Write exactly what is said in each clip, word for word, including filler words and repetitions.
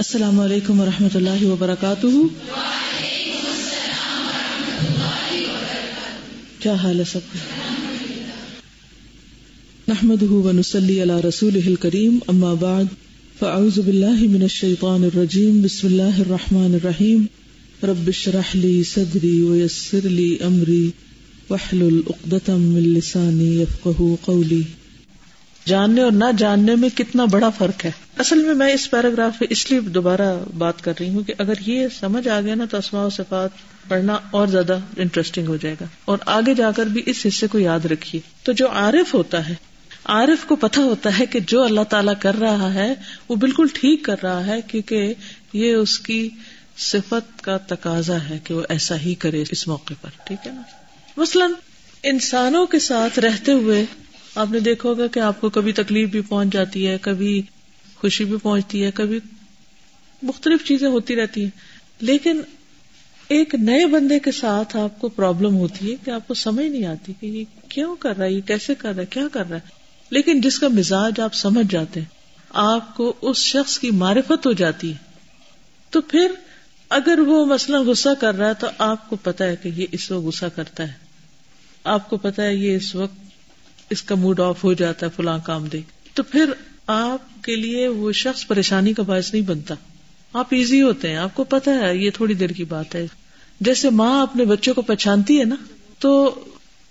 السلام علیکم ورحمۃ اللہ وبرکاتہ. وعلیکم السلام ورحمۃ اللہ وبرکاتہ. کیا حال ہے سب؟ نحمده ونصلی علی رسولہ الکریم. اما بعد فاعوذ باللہ من الشیطان الرجیم. بسم اللہ الرحمن الرحیم. رب اشرح لی صدری ویسر لی امری واحلل عقدۃ من لسانی یفقہوا قولی. جاننے اور نہ جاننے میں کتنا بڑا فرق ہے. اصل میں میں اس پیراگراف پہ اس لیے دوبارہ بات کر رہی ہوں کہ اگر یہ سمجھ آ گیا نا تو اسماء و صفات پڑھنا اور زیادہ انٹرسٹنگ ہو جائے گا. اور آگے جا کر بھی اس حصے کو یاد رکھیے. تو جو عارف ہوتا ہے، عارف کو پتہ ہوتا ہے کہ جو اللہ تعالیٰ کر رہا ہے وہ بالکل ٹھیک کر رہا ہے، کیونکہ یہ اس کی صفت کا تقاضا ہے کہ وہ ایسا ہی کرے اس موقع پر. ٹھیک ہے نا؟ مثلاً انسانوں کے ساتھ رہتے ہوئے آپ نے دیکھا ہوگا کہ آپ کو کبھی تکلیف بھی پہنچ جاتی ہے، کبھی خوشی بھی پہنچتی ہے، کبھی مختلف چیزیں ہوتی رہتی ہیں. لیکن ایک نئے بندے کے ساتھ آپ کو پرابلم ہوتی ہے کہ آپ کو سمجھ نہیں آتی کہ یہ کیوں کر رہا ہے، یہ کیسے کر رہا ہے، کیا کر رہا ہے. لیکن جس کا مزاج آپ سمجھ جاتے ہیں، آپ کو اس شخص کی معرفت ہو جاتی ہے، تو پھر اگر وہ مثلا غصہ کر رہا ہے تو آپ کو پتہ ہے کہ یہ اس وقت غصہ کرتا ہے، آپ کو پتہ ہے یہ اس وقت اس کا موڈ آف ہو جاتا ہے فلاں کام دیکھ. تو پھر آپ کے لیے وہ شخص پریشانی کا باعث نہیں بنتا، آپ ایزی ہوتے ہیں، آپ کو پتہ ہے یہ تھوڑی دیر کی بات ہے. جیسے ماں اپنے بچوں کو پہچانتی ہے نا، تو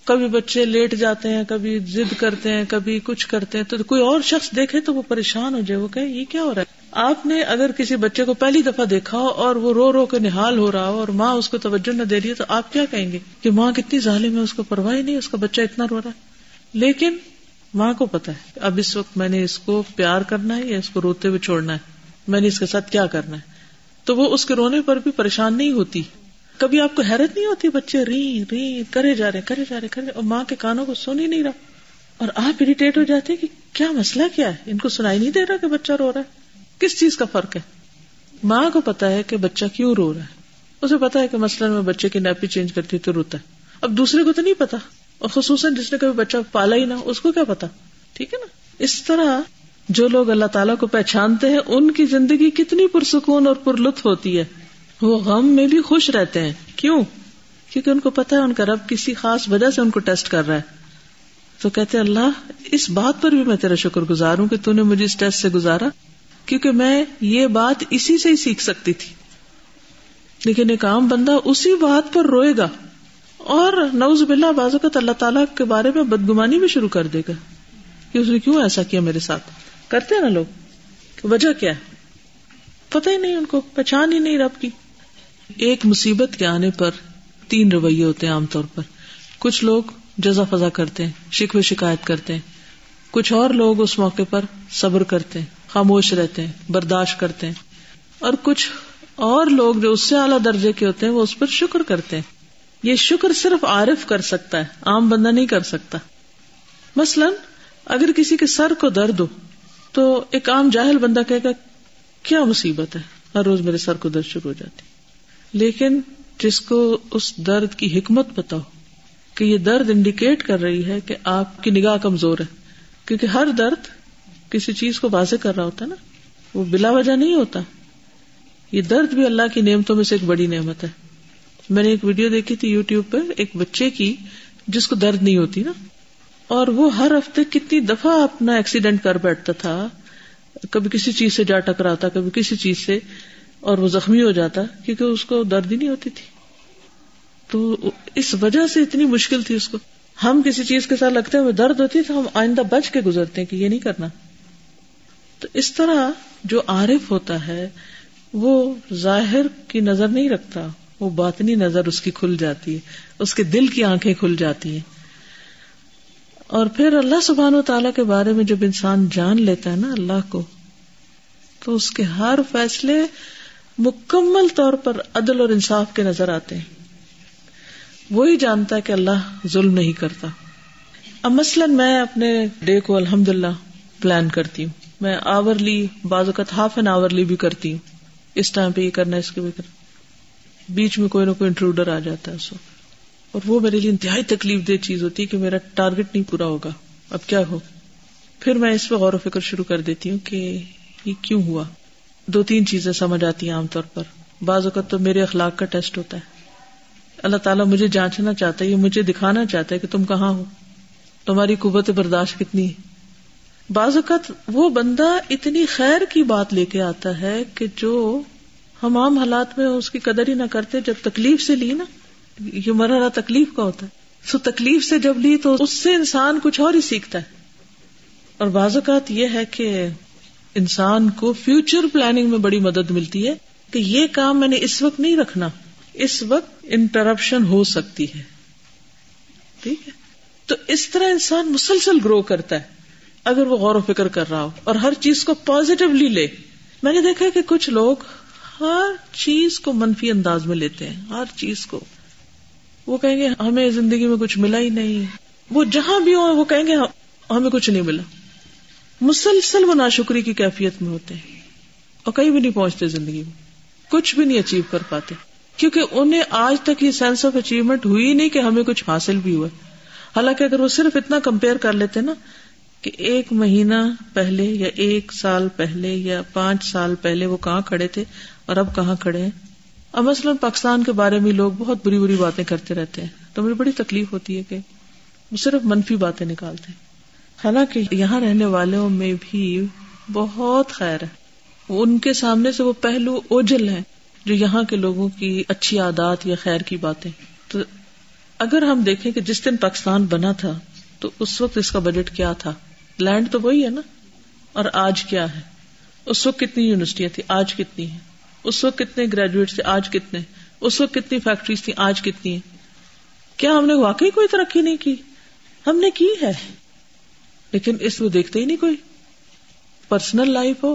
کبھی بچے لیٹ جاتے ہیں، کبھی ضد کرتے ہیں، کبھی کچھ کرتے ہیں، تو کوئی اور شخص دیکھے تو وہ پریشان ہو جائے، وہ کہے یہ کیا ہو رہا ہے. آپ نے اگر کسی بچے کو پہلی دفعہ دیکھا ہو اور وہ رو رو کے نہال ہو رہا ہو اور ماں اس کو توجہ نہ دے رہی ہے، تو آپ کیا کہیں گے کہ ماں کتنی ظالم ہے، اس کو پرواہ نہیں، اس کا بچہ اتنا رو رہا ہے. لیکن ماں کو پتا ہے اب اس وقت میں نے اس کو پیار کرنا ہے یا اس کو روتے ہوئے چھوڑنا ہے، میں نے اس کے ساتھ کیا کرنا ہے. تو وہ اس کے رونے پر بھی پریشان نہیں ہوتی. کبھی آپ کو حیرت نہیں ہوتی بچے ری ری کرے جا رہے کرے جا رہے کرے اور ماں کے کانوں کو سن ہی نہیں رہا، اور آپ اریٹیٹ ہو جاتے کہ کیا مسئلہ کیا ہے، ان کو سنائی نہیں دے رہا کہ بچہ رو رہا ہے. کس چیز کا فرق ہے؟ ماں کو پتا ہے کہ بچہ کیوں رو رہا ہے، اسے پتا ہے کہ مثلا میں بچے کی نیپی چینج کرتی ہوں تو روتا ہے. اب دوسرے کو تو نہیں پتا، اور خصوصاً جس نے کبھی بچہ پالا ہی نہ، اس کو کیا پتا. ٹھیک ہے نا؟ اس طرح جو لوگ اللہ تعالیٰ کو پہچانتے ہیں ان کی زندگی کتنی پرسکون اور پرلطف ہوتی ہے، وہ غم میں بھی خوش رہتے ہیں. کیوں؟ کیونکہ ان کو پتا ہے ان کا رب کسی خاص وجہ سے ان کو ٹیسٹ کر رہا ہے. تو کہتے ہیں اللہ اس بات پر بھی میں تیرا شکر گزار ہوں کہ تو نے مجھے اس ٹیسٹ سے گزارا، کیونکہ میں یہ بات اسی سے ہی سیکھ سکتی تھی. لیکن ایک عام بندہ اسی بات پر روئے گا اور نعوذ باللہ بعض اوقات اللہ تعالیٰ کے بارے میں بدگمانی بھی شروع کر دے گا کہ اس نے کیوں ایسا کیا میرے ساتھ. کرتے ہیں نا لوگ، وجہ کیا ہے پتہ ہی نہیں، ان کو پہچان ہی نہیں رب کی. ایک مصیبت کے آنے پر تین رویے ہوتے ہیں عام طور پر. کچھ لوگ جزا فضا کرتے ہیں، شکوے شکایت کرتے ہیں. کچھ اور لوگ اس موقع پر صبر کرتے ہیں، خاموش رہتے ہیں، برداشت کرتے ہیں. اور کچھ اور لوگ جو اس سے اعلیٰ درجے کے ہوتے ہیں وہ اس پر شکر کرتے ہیں. یہ شکر صرف عارف کر سکتا ہے، عام بندہ نہیں کر سکتا. مثلا اگر کسی کے سر کو درد ہو تو ایک عام جاہل بندہ کہے گا کیا مصیبت ہے، ہر روز میرے سر کو درد شروع ہو جاتی. لیکن جس کو اس درد کی حکمت پتا ہو کہ یہ درد انڈیکیٹ کر رہی ہے کہ آپ کی نگاہ کمزور ہے، کیونکہ ہر درد کسی چیز کو واضح کر رہا ہوتا ہے نا، وہ بلا وجہ نہیں ہوتا. یہ درد بھی اللہ کی نعمتوں میں سے ایک بڑی نعمت ہے. میں نے ایک ویڈیو دیکھی تھی یوٹیوب پر ایک بچے کی جس کو درد نہیں ہوتی نا، اور وہ ہر ہفتے کتنی دفعہ اپنا ایکسیڈنٹ کر بیٹھتا تھا، کبھی کسی چیز سے جا ٹکراتا، کبھی کسی چیز سے، اور وہ زخمی ہو جاتا کیونکہ اس کو درد ہی نہیں ہوتی تھی. تو اس وجہ سے اتنی مشکل تھی اس کو. ہم کسی چیز کے ساتھ لگتے ہوئے درد ہوتی تو ہم آئندہ بچ کے گزرتے ہیں کہ یہ نہیں کرنا. تو اس طرح جو عارف ہوتا ہے وہ ظاہر کی نظر نہیں رکھتا، وہ باطنی نظر اس کی کھل جاتی ہے، اس کے دل کی آنکھیں کھل جاتی ہیں. اور پھر اللہ سبحانہ و تعالیٰ کے بارے میں جب انسان جان لیتا ہے نا اللہ کو، تو اس کے ہر فیصلے مکمل طور پر عدل اور انصاف کے نظر آتے ہیں. وہی وہ جانتا ہے کہ اللہ ظلم نہیں کرتا. اب مثلا میں اپنے ڈے کو الحمدللہ پلان کرتی ہوں، میں آورلی، بعض اوقات ہاف این آورلی بھی کرتی ہوں، اس ٹائم پہ یہ کرنا ہے، اس کے بھی کرنا. بیچ میں کوئی نہ کوئی انٹروڈر آ جاتا ہے اس وقت، اور وہ میرے لیے انتہائی تکلیف دہ چیز ہوتی ہے کہ میرا ٹارگٹ نہیں پورا ہوگا. اب کیا ہو، پھر میں اس پہ غور و فکر شروع کر دیتی ہوں کہ یہ کیوں ہوا، دو تین چیزیں سمجھ آتی ہیں عام طور پر. بعض اوقات تو میرے اخلاق کا ٹیسٹ ہوتا ہے. اللہ تعالیٰ مجھے جانچنا چاہتا ہے، یہ مجھے دکھانا چاہتا ہے کہ تم کہاں ہو، تمہاری قوت برداشت کتنی ہے. بعض اوقات وہ بندہ اتنی خیر کی بات لے کے آتا ہے کہ جو ہم عام حالات میں اس کی قدر ہی نہ کرتے. جب تکلیف سے لی نا، یہ مرحلہ تکلیف کا ہوتا ہے، سو تکلیف سے جب لی تو اس سے انسان کچھ اور ہی سیکھتا ہے. اور بعض اوقات یہ ہے کہ انسان کو فیوچر پلاننگ میں بڑی مدد ملتی ہے کہ یہ کام میں نے اس وقت نہیں رکھنا، اس وقت انٹرپشن ہو سکتی ہے، ٹھیک ہے. تو اس طرح انسان مسلسل گرو کرتا ہے اگر وہ غور و فکر کر رہا ہو اور ہر چیز کو پازیٹیولی لے. میں نے دیکھا کہ کچھ لوگ ہر چیز کو منفی انداز میں لیتے ہیں، ہر چیز کو. وہ کہیں گے ہمیں زندگی میں کچھ ملا ہی نہیں، وہ جہاں بھی ہو وہ کہیں گے ہمیں کچھ نہیں ملا. مسلسل وہ ناشکری کی کیفیت میں ہوتے ہیں اور کہیں بھی نہیں پہنچتے، زندگی میں کچھ بھی نہیں اچیو کر پاتے، کیونکہ انہیں آج تک یہ سینس آف اچیومنٹ ہوئی نہیں کہ ہمیں کچھ حاصل بھی ہوا. حالانکہ اگر وہ صرف اتنا کمپیئر کر لیتے نا کہ ایک مہینہ پہلے یا ایک سال پہلے یا پانچ سال پہلے وہ کہاں کھڑے تھے اور اب کہاں کھڑے ہیں. اب مثلا پاکستان کے بارے میں لوگ بہت بری بری باتیں کرتے رہتے ہیں، تو مجھے بڑی تکلیف ہوتی ہے کہ وہ صرف منفی باتیں نکالتے ہیں. حالانکہ یہاں رہنے والوں میں بھی بہت خیر ہے، ان کے سامنے سے وہ پہلو اوجھل ہیں جو یہاں کے لوگوں کی اچھی عادات یا خیر کی باتیں. تو اگر ہم دیکھیں کہ جس دن پاکستان بنا تھا تو اس وقت اس کا بجٹ کیا تھا، لینڈ تو وہی ہے نا، اور آج کیا ہے، اس وقت کتنی یونیورسٹیاں تھیں، آج کتنی ہیں، اس وقت کتنے گریجویٹس تھے، آج کتنے، اس وقت کتنی فیکٹریز تھیں، آج کتنی ہیں. کیا ہم نے واقعی کوئی ترقی نہیں کی؟ ہم نے کی ہے، لیکن اس کو دیکھتے ہی نہیں. کوئی پرسنل لائف ہو،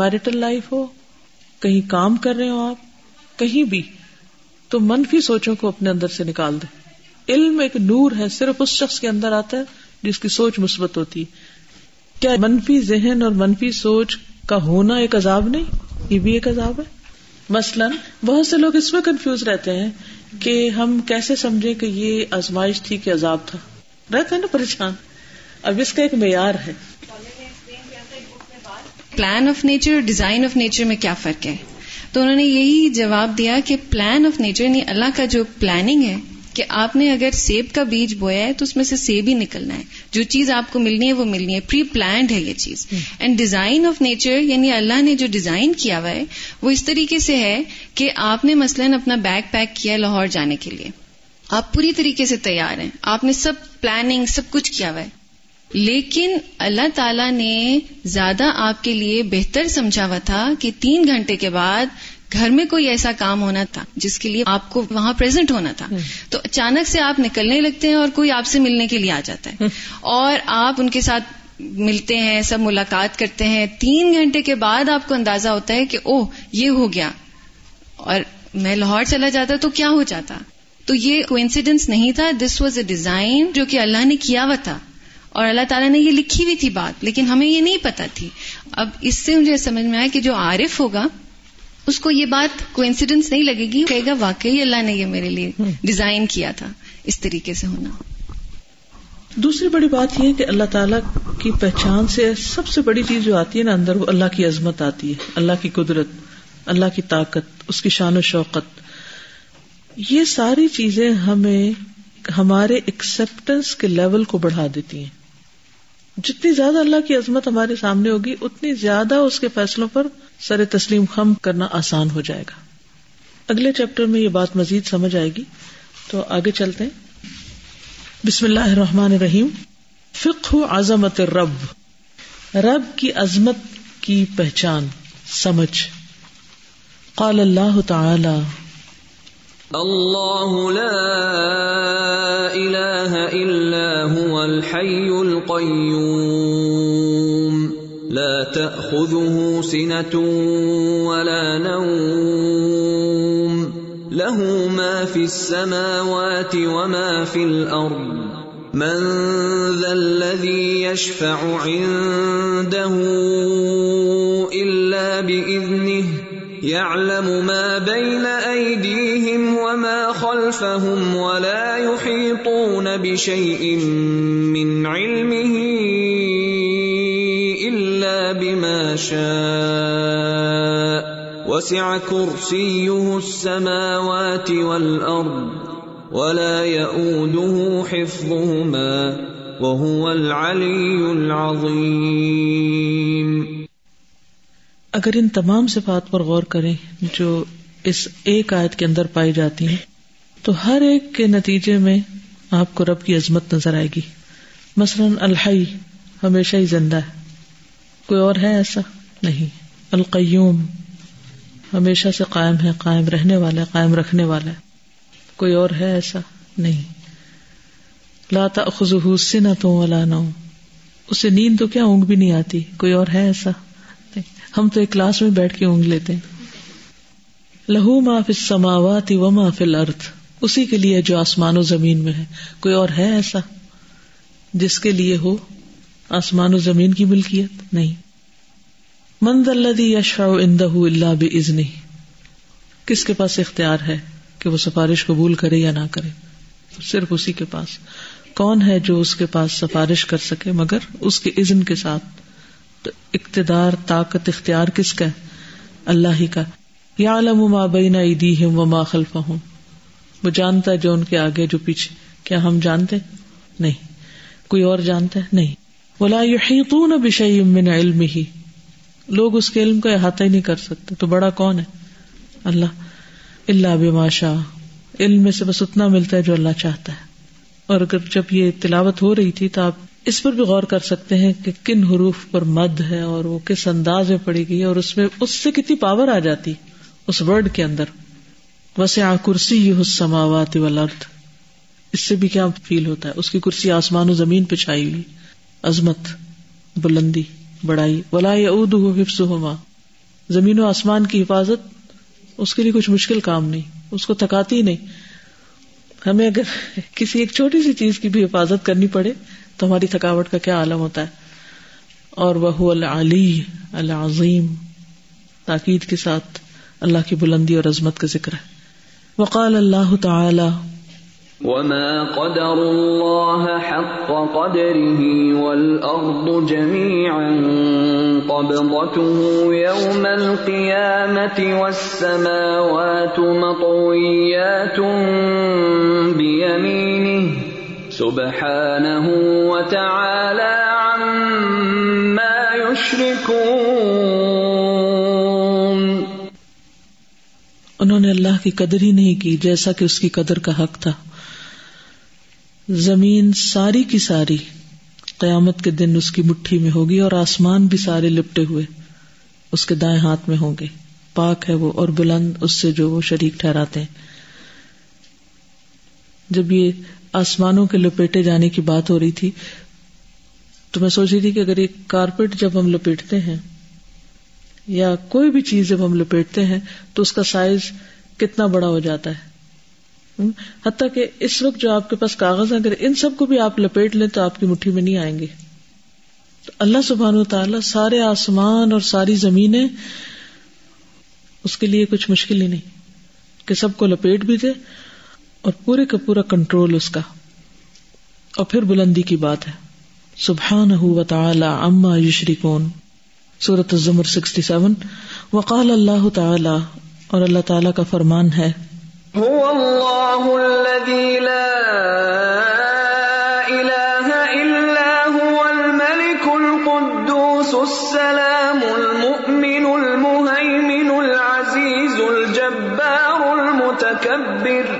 میرٹل لائف ہو، کہیں کام کر رہے ہو آپ، کہیں بھی، تو منفی سوچوں کو اپنے اندر سے نکال دیں. علم ایک نور ہے، صرف اس شخص کے اندر آتا ہے جس کی سوچ مثبت ہوتی ہے. کیا منفی ذہن اور منفی سوچ کا ہونا ایک عذاب نہیں؟ یہ بھی ایک عذاب ہے. مثلاً بہت سے لوگ اس میں کنفیوز رہتے ہیں کہ ہم کیسے سمجھیں کہ یہ آزمائش تھی کہ عذاب تھا، رہتے ہیں نا پریشان. اب اس کا ایک معیار ہے. Plan of nature, design of nature میں کیا فرق ہے؟ تو انہوں نے یہی جواب دیا کہ پلان آف نیچر یعنی اللہ کا جو پلاننگ ہے کہ آپ نے اگر سیب کا بیج بویا ہے تو اس میں سے سیب ہی نکلنا ہے، جو چیز آپ کو ملنی ہے وہ ملنی ہے، پری پلانڈ ہے یہ چیز. اینڈ ڈیزائن آف نیچر یعنی اللہ نے جو ڈیزائن کیا ہوا ہے وہ اس طریقے سے ہے کہ آپ نے مثلاً اپنا بیگ پیک کیا ہے لاہور جانے کے لیے، آپ پوری طریقے سے تیار ہیں، آپ نے سب پلاننگ سب کچھ کیا ہوا ہے، لیکن اللہ تعالیٰ نے زیادہ آپ کے لیے بہتر سمجھا ہوا تھا کہ تین گھنٹے کے بعد گھر میں کوئی ایسا کام ہونا تھا جس کے لیے آپ کو وہاں پریزنٹ ہونا تھا. تو اچانک سے آپ نکلنے لگتے ہیں اور کوئی آپ سے ملنے کے لیے آ جاتا ہے اور آپ ان کے ساتھ ملتے ہیں، سب ملاقات کرتے ہیں. تین گھنٹے کے بعد آپ کو اندازہ ہوتا ہے کہ اوہ یہ ہو گیا، اور میں لاہور چلا جاتا تو کیا ہو جاتا. تو یہ کوئنسیڈنس نہیں تھا، دس واز اے ڈیزائن جو کہ اللہ نے کیا ہوا تھا اور اللہ تعالیٰ نے یہ لکھی ہوئی تھی بات، لیکن ہمیں یہ نہیں پتا تھی. اب اس سے مجھے سمجھ میں آیا کہ جو عارف ہوگا اس کو یہ بات کوئنسیڈنس نہیں لگے گی، کہے گا واقعی اللہ نے یہ میرے لیے ڈیزائن کیا تھا اس طریقے سے ہونا. دوسری بڑی بات یہ ہے کہ اللہ تعالیٰ کی پہچان سے سب سے بڑی چیز جو آتی ہے نا اندر، وہ اللہ کی عظمت آتی ہے، اللہ کی قدرت، اللہ کی طاقت، اس کی شان و شوقت. یہ ساری چیزیں ہمیں ہمارے ایکسپٹنس کے لیول کو بڑھا دیتی ہیں. جتنی زیادہ اللہ کی عظمت ہمارے سامنے ہوگی اتنی زیادہ اس کے فیصلوں پر سر تسلیم خم کرنا آسان ہو جائے گا. اگلے چیپٹر میں یہ بات مزید سمجھ آئے گی، تو آگے چلتے ہیں. بسم اللہ الرحمن الرحیم. فقہ عظمت الرب، رب کی عظمت کی پہچان سمجھ. قال اللہ تعالی، اللہ لا الہ الا هو الحی القیوم لا تأخذه سنة ولا نوم له ما في السماوات وما في الأرض من ذا الذي يشفع عنده إلا بإذنه يعلم ما بين أيديهم وما خلفهم ولا يحيطون بشيء من علمه إلا بما شاء وسع كرسيه السماوات والأرض ولا يؤوده حفظهما وهو العلي العظيم. اگر ان تمام صفات پر غور کریں جو اس ایک آیت کے اندر پائی جاتی ہیں تو ہر ایک کے نتیجے میں آپ کو رب کی عظمت نظر آئے گی. مثلاً الحی ہمیشہ ہی زندہ ہے، کوئی اور ہے ایسا؟ نہیں. القیوم ہمیشہ سے قائم ہے، قائم رہنے والا ہے، قائم رکھنے والا ہے، کوئی اور ہے ایسا؟ نہیں. لا تأخذہ سنۃ ولا نوم، اسے نیند تو کیا اونگ بھی نہیں آتی، کوئی اور ہے ایسا؟ نہیں. ہم تو ایک کلاس میں بیٹھ کے اونگ لیتے ہیں. لہ ما فی السماوات و ما فی الارض، اسی کے لیے جو آسمان و زمین میں ہے، کوئی اور ہے ایسا جس کے لیے ہو آسمان و زمین کی ملکیت؟ نہیں. من ذا الذی یشفع عندہ الا باذنہ، کس کے پاس اختیار ہے کہ وہ سفارش قبول کرے یا نہ کرے؟ صرف اسی کے پاس. کون ہے جو اس کے پاس سفارش کر سکے مگر اس کے اذن کے ساتھ؟ تو اقتدار، طاقت، اختیار کس کا ہے؟ اللہ ہی کا. یعلم ما بین ایدیہم وما خلفہم، وہ جانتا ہے جو ان کے آگے جو پیچھے. کیا ہم جانتے؟ نہیں. کوئی اور جانتا ہے؟ نہیں. ولا یحیطون بشیء من علمہ، لوگ اس کے علم کا احاطہ ہی نہیں کر سکتے. تو بڑا کون ہے؟ اللہ. الا بما شاء، علم میں سے بس اتنا ملتا ہے جو اللہ چاہتا ہے. اور اگر جب یہ تلاوت ہو رہی تھی تو آپ اس پر بھی غور کر سکتے ہیں کہ کن حروف پر مد ہے اور وہ کس انداز میں پڑی گئی، اور اس میں اس سے کتنی پاور آ جاتی اس ورڈ کے اندر. وسع کرسیہ السماوات والارض، اس سے بھی کیا فیل ہوتا ہے؟ اس کی کرسی آسمان و زمین پہ چھائی ہوئی، عظمت، بلندی، بڑائی. ولا یعودہ حفظہما، زمین و آسمان کی حفاظت اس کے لیے کچھ مشکل کام نہیں، اس کو تھکاتی ہی نہیں. ہمیں اگر کسی ایک چھوٹی سی چیز کی بھی حفاظت کرنی پڑے تو ہماری تھکاوٹ کا کیا عالم ہوتا ہے. اور وہو العلی العظیم، تاکید کے ساتھ اللہ کی بلندی اور عظمت کا ذکر ہے. وقال اللہ تعالی وَمَا قَدَرُ اللَّهَ حَقَّ قَدْرِهِ وَالْأَرْضُ جَمِيعًا قَبْضَتُهُ يَوْمَ الْقِيَامَةِ وَالسَّمَاوَاتُ مَطْوِيَّاتٌ بِيَمِينِهِ سُبْحَانَهُ وَتَعَالَى عَمَّا يُشْرِكُونَ. انہوں نے اللہ کی قدر ہی نہیں کی جیسا کہ اس کی قدر کا حق تھا. زمین ساری کی ساری قیامت کے دن اس کی مٹھی میں ہوگی اور آسمان بھی سارے لپٹے ہوئے اس کے دائیں ہاتھ میں ہوں گے. پاک ہے وہ اور بلند اس سے جو وہ شریک ٹھہراتے ہیں. جب یہ آسمانوں کے لپیٹے جانے کی بات ہو رہی تھی تو میں سوچ رہی تھی کہ اگر ایک کارپیٹ جب ہم لپیٹتے ہیں یا کوئی بھی چیز جب ہم لپیٹتے ہیں تو اس کا سائز کتنا بڑا ہو جاتا ہے. حتیٰ کہ اس وقت جو آپ کے پاس کاغذ ہیں اگر ان سب کو بھی آپ لپیٹ لیں تو آپ کی مٹھی میں نہیں آئیں گے. تو اللہ سبحانہ وتعالیٰ سارے آسمان اور ساری زمینیں، اس کے لیے کچھ مشکل ہی نہیں کہ سب کو لپیٹ بھی دے اور پورے کا پورا کنٹرول اس کا. اور پھر بلندی کی بات ہے. سبحانہ وتعالی عما یشرکون، سورۃ الزمر سکسٹی سیون. وقال اللہ تعالی، اور اللہ تعالیٰ کا فرمان ہے، هو اللہ الذی لا الہ الا هو الملک القدوس السلام المؤمن المہیمن العزیز الجبار المتکبر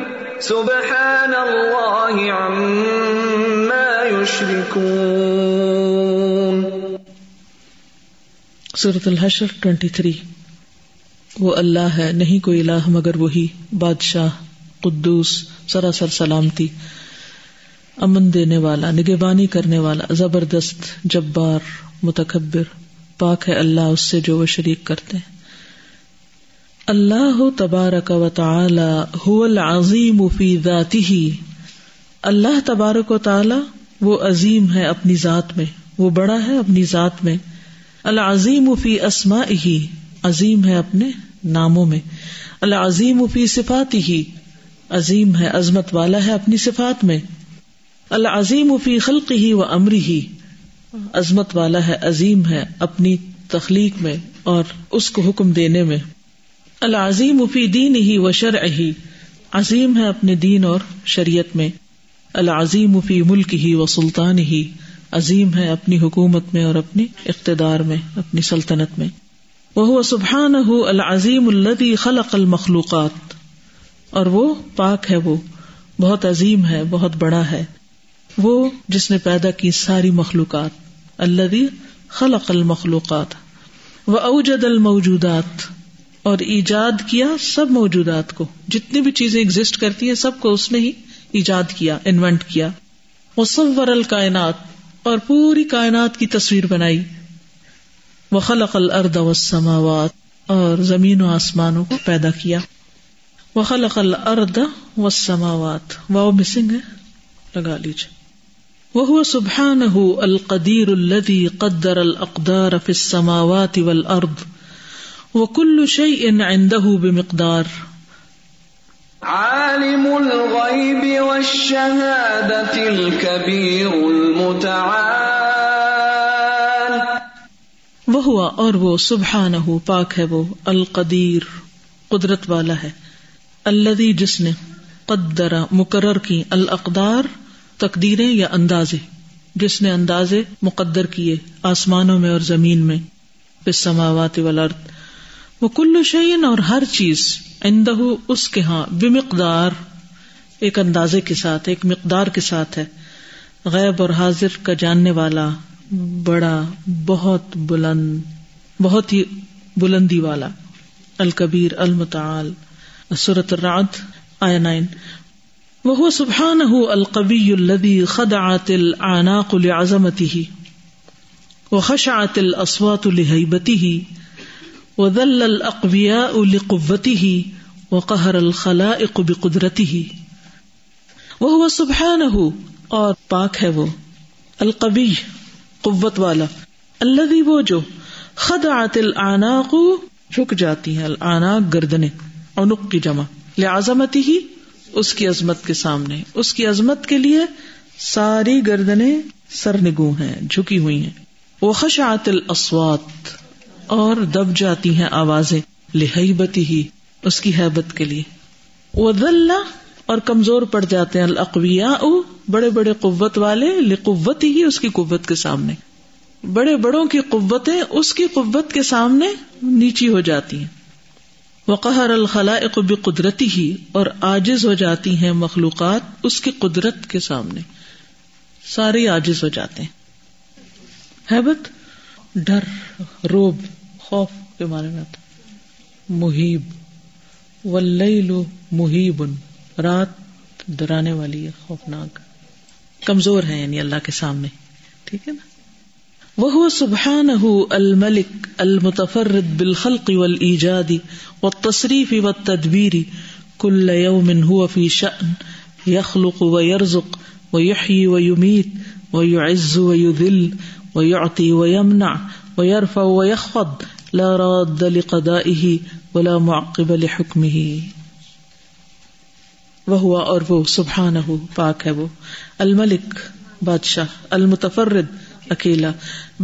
سبحان اللہ عما یشرکون. سورۃ الحشر ٹوئنٹی تھری. وہ اللہ ہے، نہیں کوئی الہ مگر وہی، بادشاہ، قدوس، سراسر سلامتی، امن دینے والا، نگہبانی کرنے والا، زبردست، جبار، متکبر. پاک ہے اللہ اس سے جو وہ شریک کرتے ہیں. اللہ تبارک و تعالی هو العظیم فی ذاتہ، اللہ تبارک و تعالی وہ عظیم ہے اپنی ذات میں، وہ بڑا ہے اپنی ذات میں. العظیم فی اسمائہ، عظیم ہے اپنے ناموں میں. العظیم فی صفاتہ، عظیم ہے، عظمت والا ہے اپنی صفات میں. العظیم فی خلقہ و امرہ، عظمت والا ہے، عظیم ہے اپنی تخلیق میں اور اس کو حکم دینے میں. العظیم فی دینہ و شرعہ، عظیم ہے اپنے دین اور شریعت میں، العظیم فی ملکہ و سلطانہ، عظیم ہے اپنی حکومت میں اور اپنی اقتدار میں، اپنی سلطنت میں، وہو سبحانہ العظیم الذی خلق المخلوقات، اور وہ پاک ہے، وہ بہت عظیم ہے، بہت بڑا ہے، وہ جس نے پیدا کی ساری مخلوقات، الذی خلق المخلوقات، واوجد الموجودات، اور ایجاد کیا سب موجودات کو، جتنی بھی چیزیں ایگزسٹ کرتی ہیں سب کو اس نے ہی ایجاد کیا، انوینٹ کیا، وصور الکائنات، اور پوری کائنات کی تصویر بنائی، وخلق الارض والسماوات، اور زمین و آسمانوں کو پیدا کیا، وخلق الارض والسماوات، واو مسنگ ہے لگا لیجیے، وهو سبحانه القدیر الذی قدر الاقدار فی السماوات والارض وكل شيء عنده بمقدار، عالم الغیب والشہادۃ الکبیر المتعال، وهو، اور وہ سبحانہ پاک ہے، وہ القدیر قدرت والا ہے، الذی جس نے قدر مقرر کی، الاقدار تقدیریں یا اندازے، جس نے اندازے مقدر کیے آسمانوں میں اور زمین میں، بالسماوات والارض، وکل شیء، اور ہر چیز، عندہ اس کے ہاں، بمقدار ایک اندازے کے ساتھ، ایک مقدار کے ساتھ ہے، غیب اور حاضر کا جاننے والا، بڑا، بہت بلند، بہت ہی بلندی والا، الکبیر المتعال، سورۃ الرعد آیہ نائن، وہو سبحانہ القوی الذی خضعت الاعناق لعظمتہ وخشعت الاصوات لہیبتہ وذل الاقویاء لقوتہ وقہر الخلائق بقدرتہ، وہو سبحانہ، اور پاک ہے وہ، القوی قوت والا، الذی وہ جو، خضعت الاعناق جھک جاتی ہیں، الاعناق گردنیں، عنق کی جمع، لعظمتہ اس کی عظمت کے سامنے، اس کی عظمت کے لیے ساری گردنیں سرنگو ہیں، جھکی ہوئی ہیں، وہ خشعت الاصوات، اور دب جاتی ہیں آوازیں، لہیبتہ اس کی ہیبت کے لیے، وذل، اور کمزور پڑ جاتے ہیں، الاقویاء بڑے بڑے قوت والے، لقوتہ اس کی قوت کے سامنے، بڑے بڑوں کی قوتیں اس کی قوت کے سامنے نیچی ہو جاتی ہیں، وقہر الخلائق بقدرتہ، اور عاجز ہو جاتی ہیں مخلوقات اس کی قدرت کے سامنے، سارے عاجز ہو جاتے ہیں، ہیبت ڈر، روب، خوف کے معنی میں آتا، محیب، واللیل محیب، رات ڈرانے والی ہے، خوفناک، کمزور ہے یعنی اللہ کے سامنے، ٹھیک ہے نا، وہو سبحانہ الملک المتفرد بالخلق والایجاد والتصریف والتدبیر، کل یوم هو فی شأن، یخلق ویرزق ویحیی ویمیت ویعز ویذل ویعطی ویمنع ویرفع ویخفض، لا راد لقضائه ولا معقب لحکمه، وہو، اور وہ سبحانہ پاک ہے وہ، الملک بادشاہ، المتفرد اکیلا،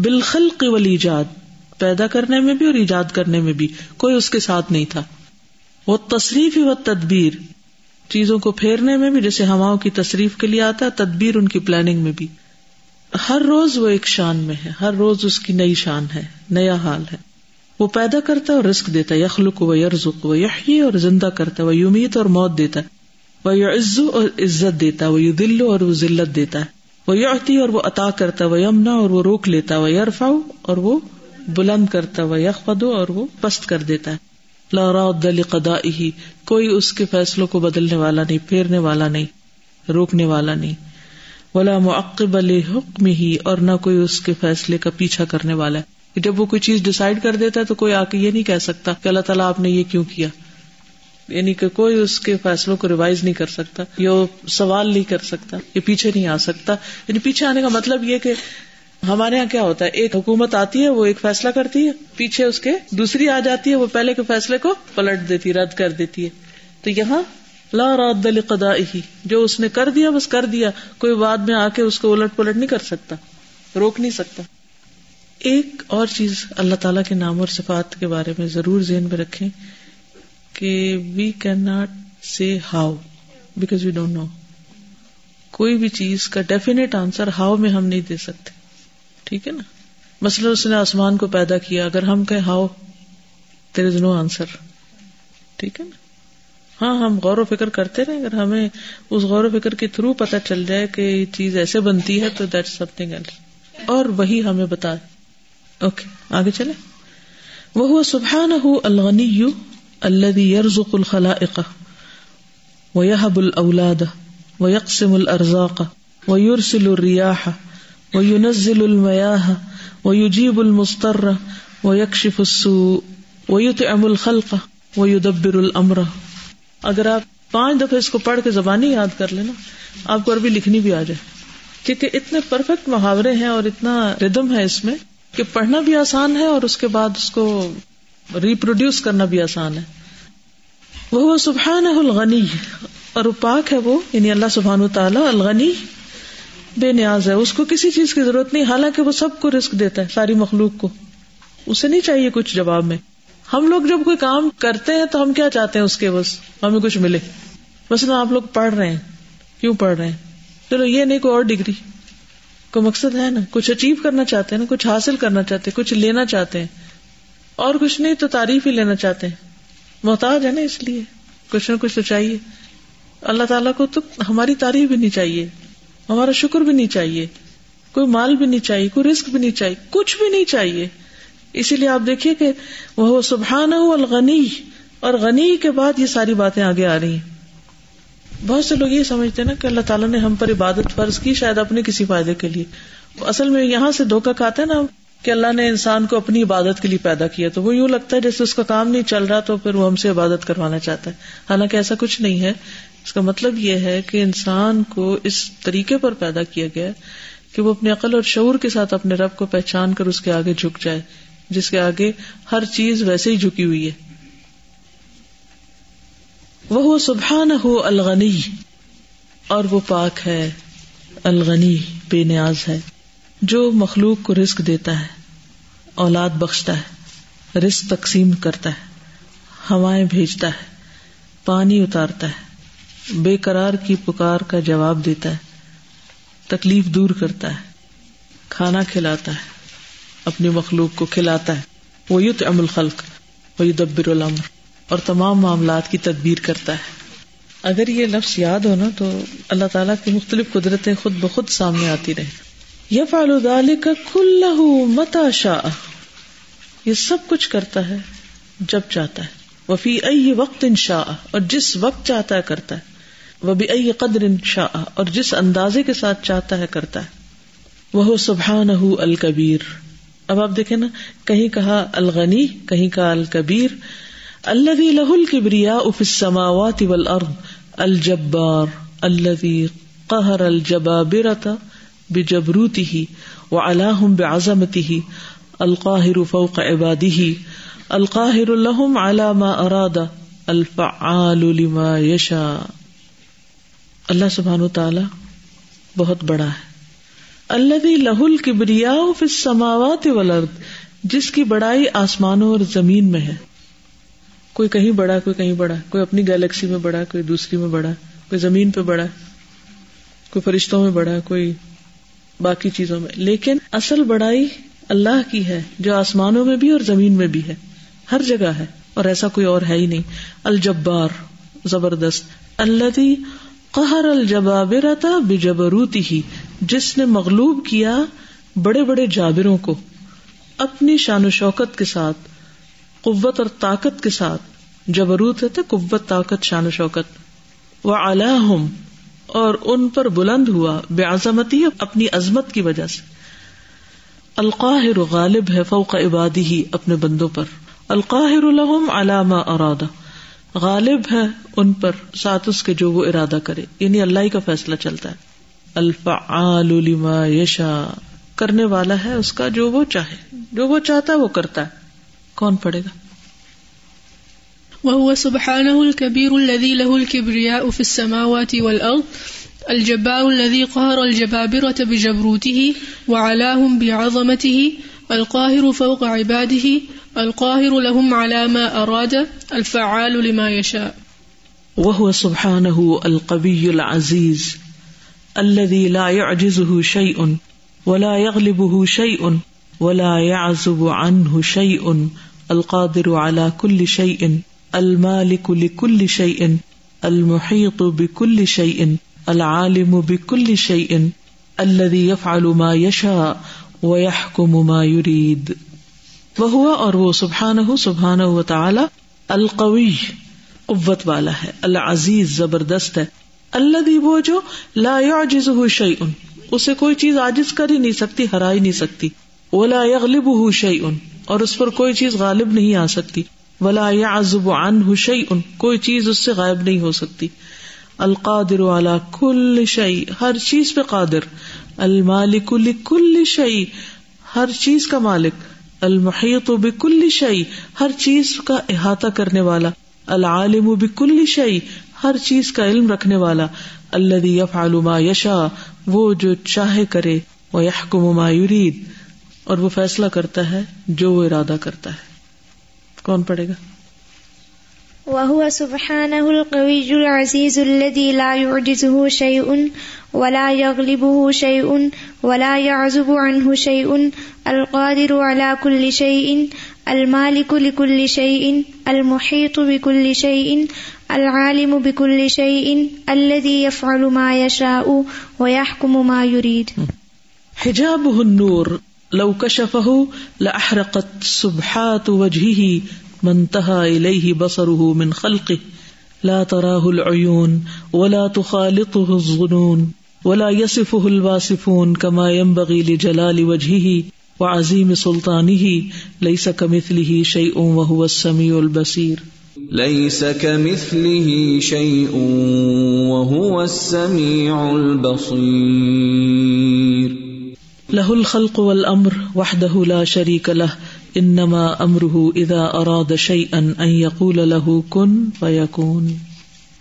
بالخلق والایجاد پیدا کرنے میں بھی اور ایجاد کرنے میں بھی کوئی اس کے ساتھ نہیں تھا، والتصریف والتدبیر چیزوں کو پھیرنے میں بھی، جیسے ہواؤں کی تصریف کے لیے آتا ہے، تدبیر ان کی پلاننگ میں بھی، ہر روز وہ ایک شان میں ہے، ہر روز اس کی نئی شان ہے، نیا حال ہے، وہ پیدا کرتا ہے اور رزق دیتا ہے، یخلق ویرزق ویحیی، اور زندہ کرتا ہے، ویمیت، اور موت دیتا ہے، ویعز، اور عزت دیتا ہے، ویذل، اور وہ ذلت دیتا ہے، وَيَعْتِي، اور وہ عطا کرتا، وَيَمْنَعُ، اور وہ روک لیتا، وَيَرْفَعُ، اور وہ بلند کرتا، وَيَخْفَضُ، اور وہ پست کر دیتا ہے، لَا رَادَّ لِقَضَائِهِ، کوئی اس کے فیصلوں کو بدلنے والا نہیں، پھیرنے والا نہیں، روکنے والا نہیں، وَلَا مُعَقِّبَ لِحُكْمِهِ، اور نہ کوئی اس کے فیصلے کا پیچھا کرنے والا ہے، جب وہ کوئی چیز ڈیسائیڈ کر دیتا ہے تو کوئی آ کے یہ نہیں کہہ سکتا کہ اللہ تعالیٰ آپ نے یہ کیوں کیا، یعنی کہ کوئی اس کے فیصلوں کو ریوائز نہیں کر سکتا، یا سوال نہیں کر سکتا، یہ پیچھے نہیں آ سکتا، یعنی پیچھے آنے کا مطلب یہ کہ ہمارے یہاں کیا ہوتا ہے، ایک حکومت آتی ہے، وہ ایک فیصلہ کرتی ہے، پیچھے اس کے دوسری آ جاتی ہے، وہ پہلے کے فیصلے کو پلٹ دیتی، رد کر دیتی ہے، تو یہاں لا راد لقضائه، جو اس نے کر دیا بس کر دیا، کوئی بعد میں آ کے اس کو الٹ پلٹ نہیں کر سکتا، روک نہیں سکتا۔ ایک اور چیز اللہ تعالیٰ کے نام اور صفات کے بارے میں ضرور ذہن میں رکھیں کہ we can not say how because we don't know. کوئی بھی چیز کا ڈیفینیٹ آنسر ہاؤ میں ہم نہیں دے سکتے. ٹھیک ہے نا, مثلا اس نے آسمان کو پیدا کیا, اگر ہم کہیں how, there is know answer. ٹھیک ہے نا. ہاں, ہم غور و فکر کرتے رہے, اگر ہمیں اس غور و فکر کے تھرو پتہ چل جائے کہ یہ چیز ایسے بنتی ہے تو دیٹ سم تھنگ ایلس, اور وہی ہمیں بتا. اوکے آگے چلیں. وَهُوَ سُبْحَانَهُ الْغَنِيُّ الَّذِي يَرْزُقُ الْخَلَائِقَ وَيَهَبُ الْأَوْلَادَ وَيَقْسِمُ الْأَرْزَاقَ وَيُرْسِلُ الرِّيَاحَ وَيُنَزِّلُ الْمَيَاهَ وَيُجِيبُ الْمُضْطَرَّ وَيَكْشِفُ السُّوءَ وَيُطْعِمُ الْخَلْقَ وَيُدَبِّرُ الْأَمْرَ. اگر آپ پانچ دفعہ اس کو پڑھ کے زبانی یاد کر لینا, آپ کو عربی لکھنی بھی آ جائے, کیونکہ اتنے پرفیکٹ محاورے ہیں اور اتنا ردم ہے اس میں کہ پڑھنا بھی آسان ہے اور اس کے بعد اس کو ریپروڈیوس کرنا بھی آسان ہے. وَهُوَ سُبْحَانَهُ الْغَنِيُّ, اور پاک ہے وہ, یعنی اللہ سبحانہ وتعالی. الغنی بے نیاز ہے, اس کو کسی چیز کی ضرورت نہیں, حالانکہ وہ سب کو رزق دیتا ہے, ساری مخلوق کو. اسے نہیں چاہیے کچھ. جواب میں ہم لوگ جب کوئی کام کرتے ہیں تو ہم کیا چاہتے ہیں اس کے بس ہمیں کچھ ملے. مثلا آپ لوگ پڑھ رہے ہیں, کیوں پڑھ رہے ہیں؟ چلو یہ نہیں کوئی اور ڈگری, کوئی مقصد ہے نا, کچھ اچیو کرنا چاہتے ہیں نا, کچھ حاصل کرنا چاہتے ہیں, کچھ لینا چاہتے ہیں, اور کچھ نہیں تو تعریف ہی لینا چاہتے ہیں. محتاج ہے نا, اس لیے کچھ نہ کچھ تو چاہیے. اللہ تعالیٰ کو تو ہماری تعریف بھی نہیں چاہیے, ہمارا شکر بھی نہیں چاہیے, کوئی مال بھی نہیں چاہیے, کوئی رزق بھی نہیں چاہیے, کچھ بھی نہیں چاہیے. اسی لیے آپ دیکھیے کہ وہ سبحانہ الغنی, اور غنی کے بعد یہ ساری باتیں آگے آ رہی ہیں. بہت سے لوگ یہ سمجھتے ہیں نا کہ اللہ تعالیٰ نے ہم پر عبادت فرض کی شاید اپنے کسی فائدے کے لیے. اصل میں یہاں سے دھوکہ کھاتے ہیں نا کہ اللہ نے انسان کو اپنی عبادت کے لیے پیدا کیا, تو وہ یوں لگتا ہے جیسے اس کا کام نہیں چل رہا تو پھر وہ ہم سے عبادت کروانا چاہتا ہے. حالانکہ ایسا کچھ نہیں ہے. اس کا مطلب یہ ہے کہ انسان کو اس طریقے پر پیدا کیا گیا کہ وہ اپنے عقل اور شعور کے ساتھ اپنے رب کو پہچان کر اس کے آگے جھک جائے, جس کے آگے ہر چیز ویسے ہی جھکی ہوئی ہے. وَهُوَ سُبْحَانَهُ الْغَنِی, اور وہ پاک ہے, الغنی بے نیاز ہے, جو مخلوق کو رزق دیتا ہے, اولاد بخشتا ہے, رزق تقسیم کرتا ہے, ہوائیں بھیجتا ہے, پانی اتارتا ہے, بے قرار کی پکار کا جواب دیتا ہے, تکلیف دور کرتا ہے, کھانا کھلاتا ہے, اپنی مخلوق کو کھلاتا ہے, وَيُطْعِمُ الْخَلْقَ وَيُدَبِّرُ الْأَمْرَ, اور تمام معاملات کی تدبیر کرتا ہے. اگر یہ لفظ یاد ہونا تو اللہ تعالیٰ کی مختلف قدرتیں خود بخود سامنے آتی رہیں. يَفْعَلُ ذَلِكَ كُلَّهُ مَتَى شَاءَ, یہ سب کچھ کرتا ہے جب چاہتا ہے. وَفِي أَيِّ وَقْتٍ شَاءَ, اور جس وقت چاہتا ہے کرتا ہے. وَبِأَيِّ قَدْرٍ شَاءَ, اور جس اندازے کے ساتھ چاہتا ہے کرتا ہے. وَهُوَ سُبْحَانَهُ الْكَبِيرُ. اب آپ دیکھیں نا, کہیں کہا الغنی, کہیں کہا الکبیر. الذی لہ الکبریاء فی السماوات والارض الجبار الذی قہر الجبابرۃ بجبروتہ وعلاہم بعظمتہ القاہر فوق عبادہ القاہر لہم علی ما اراد الفعال لما یشاء. اللہ سبحانہ وتعالی بہت بڑا ہے. الذی لہ الکبریاء فی السماوات والارض, جس کی بڑائی آسمانوں اور زمین میں ہے. کوئی کہیں بڑا, کوئی کہیں بڑا, کوئی اپنی گیلیکسی میں بڑا, کوئی دوسری میں بڑا, کوئی زمین پہ بڑا, کوئی فرشتوں میں بڑا, کوئی باقی چیزوں میں. لیکن اصل بڑائی اللہ کی ہے, جو آسمانوں میں بھی اور زمین میں بھی ہے, ہر جگہ ہے, اور ایسا کوئی اور ہے ہی نہیں. الجبار زبردست. الذی قہر الجبابرۃ بجبروتہ, جس نے مغلوب کیا بڑے بڑے جابروں کو اپنی شان و شوکت کے ساتھ, قوت اور طاقت کے ساتھ. جبروت ہے تو قوت, طاقت, شان و شوکت. وعلاہم, اور ان پر بلند ہوا, بعظمتی, اپنی عظمت کی وجہ سے. القاہر غالب ہے, فوق عبادہ, اپنے بندوں پر. القاہر لہم علی ما اراد, غالب ہے ان پر ساتھ اس کے جو وہ ارادہ کرے, یعنی اللہ ہی کا فیصلہ چلتا ہے. الفعال لما یشاء, کرنے والا ہے اس کا جو وہ چاہے, جو وہ چاہتا ہے وہ کرتا ہے. کون پڑھے گا؟ وَهُوَ سُبْحَانَهُ الْكَبِيرُ الَّذِي لَهُ الْكِبْرِيَاءُ فِي السَّمَاوَاتِ وَالْأَرْضِ الْجَبَّارُ الَّذِي قَهَرَ الْجَبَابِرَةَ بِجَبْرُوتِهِ وَعَلَاهُمْ بِعَظَمَتِهِ الْقَاهِرُ فَوْقَ عِبَادِهِ القاهر لهم على ما أراد الفعال لما يشاء وهو سبحانه القوي العزيز الذي لا يعجزه شيء ولا يغلبه شيء ولا يعزب عنه شيء القادر على كل شيء المالك لكل شيء المحيط بكل شيء العالم بكل شيء الذي يفعل ما يشاء ويحكم ما يريد وهو اور وہ سبحانہ سبحانہ وتعالی القوی قوت والا ہے العزیز زبردست ہے الذي وہ جو لا يعجزه شيء اسے کوئی چیز عاجز کر ہی نہیں سکتی ہرا ہی نہیں سکتی ولا يغلبه شيء اور اس پر کوئی چیز غالب نہیں آ سکتی ولا يعزب عنه شيء کوئی چیز اس سے غائب نہیں ہو سکتی القادر على كل شيء ہر چیز پہ قادر المالک لكل شيء ہر چیز کا مالک المحیط بكل شيء ہر چیز کا احاطہ کرنے والا العالم بكل شيء ہر چیز کا علم رکھنے والا الذي يفعل ما يشاء وہ جو چاہے کرے ويحكم ما يريد اور وہ فیصلہ کرتا ہے جو وہ ارادہ کرتا ہے۔ کون پڑھے گا؟ وَهُوَ سُبْحَانَهُ الْقَوِيُّ الْعَزِيزُ الَّذِي لَا يُعْجِزُهُ شَيْءٌ وَلَا يَغْلِبُهُ شَيْءٌ وَلَا يَعْزُبُ عَنْهُ شَيْءٌ الْقَادِرُ عَلَى كُلِّ شَيْءٍ الْمَالِكُ لِكُلِّ شَيْءٍ الْمُحِيطُ بِكُلِّ شَيْءٍ الْعَالِمُ بِكُلِّ شَيْءٍ الَّذِي يَفْعَلُ مَا يَشَاءُ وَيَحْكُمُ مَا يُرِيدُ حِجَابُهُ النُّورُ لو کشفہ لأحرقت سبحات وجهه ما انتهى إليه بصره من خلقه لا تراه العيون ولا تخالطه الظنون ولا يصفه الواصفون كما ينبغي لجلال وجهه وعظيم سلطانه ليس كمثله شيء وهو السميع البصير ليس كمثله شيء وهو السميع البصير لہ الخلق والامر وحدہ لا شریک لہ انما امرہ اذا اراد شیئا ان یقول لہ کن فیکون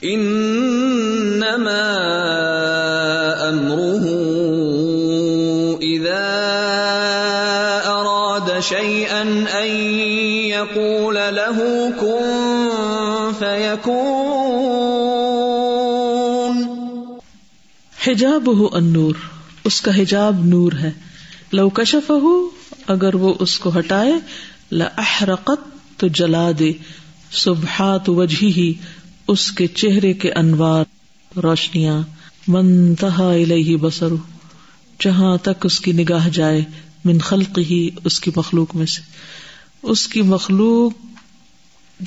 انما امرہ اذا اراد شیئا ان یقول لہ کن فیکون حجابہ النور اس کا حجاب نور ہے لو کشفہ اگر وہ اس کو ہٹائے لأحرقت تو جلا دے سبحات وجہہ اس کے چہرے کے انوار روشنیاں من انتهى الیہ بصرہ جہاں تک اس کی نگاہ جائے من خلقہ اس کی مخلوق میں سے اس کی مخلوق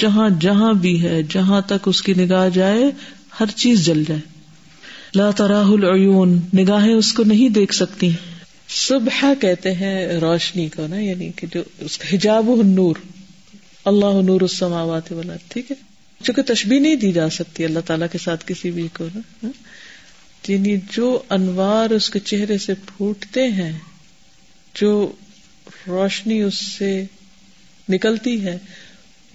جہاں جہاں بھی ہے جہاں تک اس کی نگاہ جائے ہر چیز جل جائے لا تراہ العیون نگاہیں اس کو نہیں دیکھ سکتی۔ صبح کہتے ہیں روشنی کو نا یعنی کہ جو اس کا حجاب النور اللہ نور السماوات والارض ٹھیک ہے چونکہ تشبیہ نہیں دی جا سکتی اللہ تعالیٰ کے ساتھ کسی بھی کو نا یعنی جو انوار اس کے چہرے سے پھوٹتے ہیں جو روشنی اس سے نکلتی ہے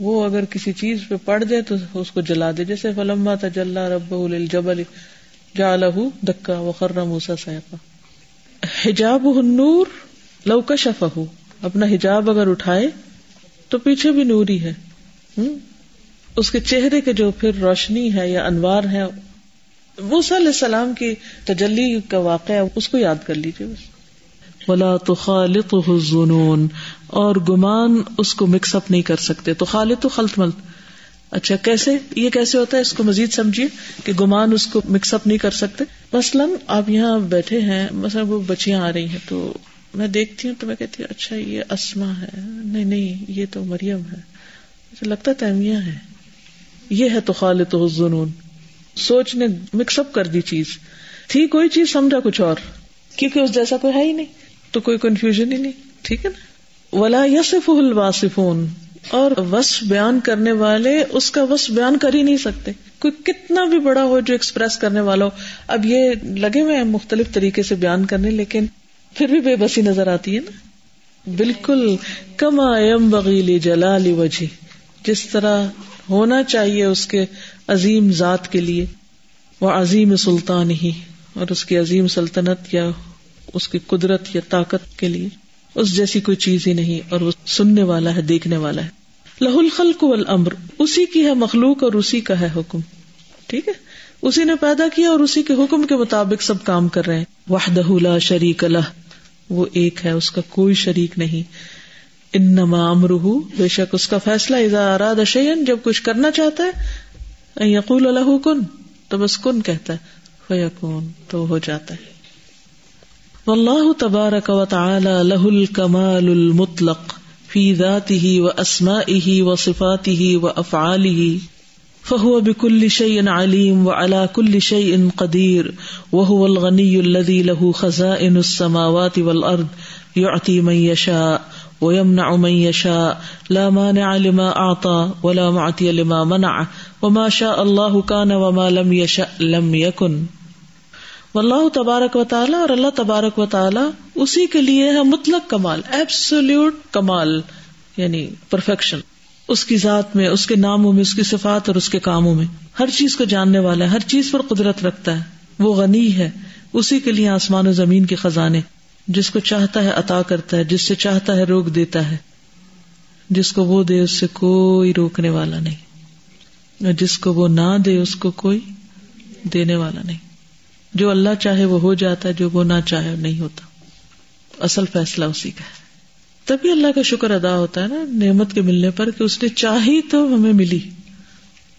وہ اگر کسی چیز پہ پڑ جائے تو اس کو جلا دے جیسے فلما تجلی ربہ للجبل جعلہ دکا وخر موسیٰ صعقا حجابہ النور لو کشفہ اپنا حجاب اگر اٹھائے تو پیچھے بھی نور ہی ہے اس کے چہرے کے جو پھر روشنی ہے یا انوار ہے موسیٰ علیہ السلام کی تجلی کا واقعہ اس کو یاد کر لیجیے بس ولا تخالطہ الظنون اور گمان اس کو مکس اپ نہیں کر سکتے تو خالط و خلط ملط اچھا کیسے یہ کیسے ہوتا ہے اس کو مزید سمجھیے کہ گمان اس کو مکس اپ نہیں کر سکتے مثلاً آپ یہاں بیٹھے ہیں مثلا وہ بچیاں آ رہی ہیں تو میں دیکھتی ہوں تو میں کہتی ہوں اچھا یہ اسما ہے نہیں نہیں یہ تو مریم ہے اچھا لگتا تیمیہ ہے یہ ہے تو خالط الظنون سوچ نے مکس اپ کر دی چیز تھی کوئی چیز سمجھا کچھ اور کیونکہ اس جیسا کوئی ہے ہی نہیں تو کوئی کنفیوژن ہی نہیں ٹھیک ہے نا ولا یصفہ الواصفون اور وصف بیان کرنے والے اس کا وصف بیان کر ہی نہیں سکتے کوئی کتنا بھی بڑا ہو جو ایکسپریس کرنے والا ہو اب یہ لگے ہوئے ہیں مختلف طریقے سے بیان کرنے لیکن پھر بھی بے بسی نظر آتی ہے نا بالکل کما ینبغی لجلال وجہ جس طرح ہونا چاہیے اس کے عظیم ذات کے لیے وعظیم سلطانہ اور اس کی عظیم سلطنت یا اس کی قدرت یا طاقت کے لیے اس جیسی کوئی چیز ہی نہیں، اور وہ سننے والا ہے، دیکھنے والا ہے. لہ الخلق والامر، اسی کی ہے مخلوق اور اسی کا ہے حکم. ٹھیک ہے، اسی نے پیدا کیا اور اسی کے حکم کے مطابق سب کام کر رہے ہیں. وحدہ لا شریک لہ، وہ ایک ہے، اس کا کوئی شریک نہیں. انما امرہ، بے شک اس کا فیصلہ، اذا اراد شیئا، جب کچھ کرنا چاہتا ہے، ان یقول لہ کن، تو بس کن کہتا ہے، فیکون، تو ہو جاتا ہے. واللہ تبارک و تعالی لہ الکمال المطلق فی ذاتہ و اسمائہ و صفاتہ و افعالہ، فہو بکل شیء علیم وعلا کل شیء قدیر، وہو الغنی الذی لہ خزائن السماوات والارض، یعطی من یشاء ویمنع من یشاء، لا مانع لما اعطا ولا معطی لما منع، وما شاء اللہ کان وما لم یشاء لم یکن. واللہ تبارک و تعالیٰ، اور اللہ تبارک و تعالیٰ اسی کے لیے ہے مطلق کمال، ایبسولیوٹ کمال، یعنی پرفیکشن، اس کی ذات میں، اس کے ناموں میں، اس کی صفات اور اس کے کاموں میں. ہر چیز کو جاننے والا ہے، ہر چیز پر قدرت رکھتا ہے، وہ غنی ہے. اسی کے لیے آسمان و زمین کے خزانے، جس کو چاہتا ہے عطا کرتا ہے، جس سے چاہتا ہے روک دیتا ہے، جس کو وہ دے اس سے کوئی روکنے والا نہیں، اور جس کو وہ نہ دے اس کو کوئی دینے والا نہیں. جو اللہ چاہے وہ ہو جاتا ہے، جو وہ نہ چاہے نہیں ہوتا. اصل فیصلہ اسی کا ہے، تبھی اللہ کا شکر ادا ہوتا ہے نا نعمت کے ملنے پر، کہ اس نے چاہی تو ہمیں ملی،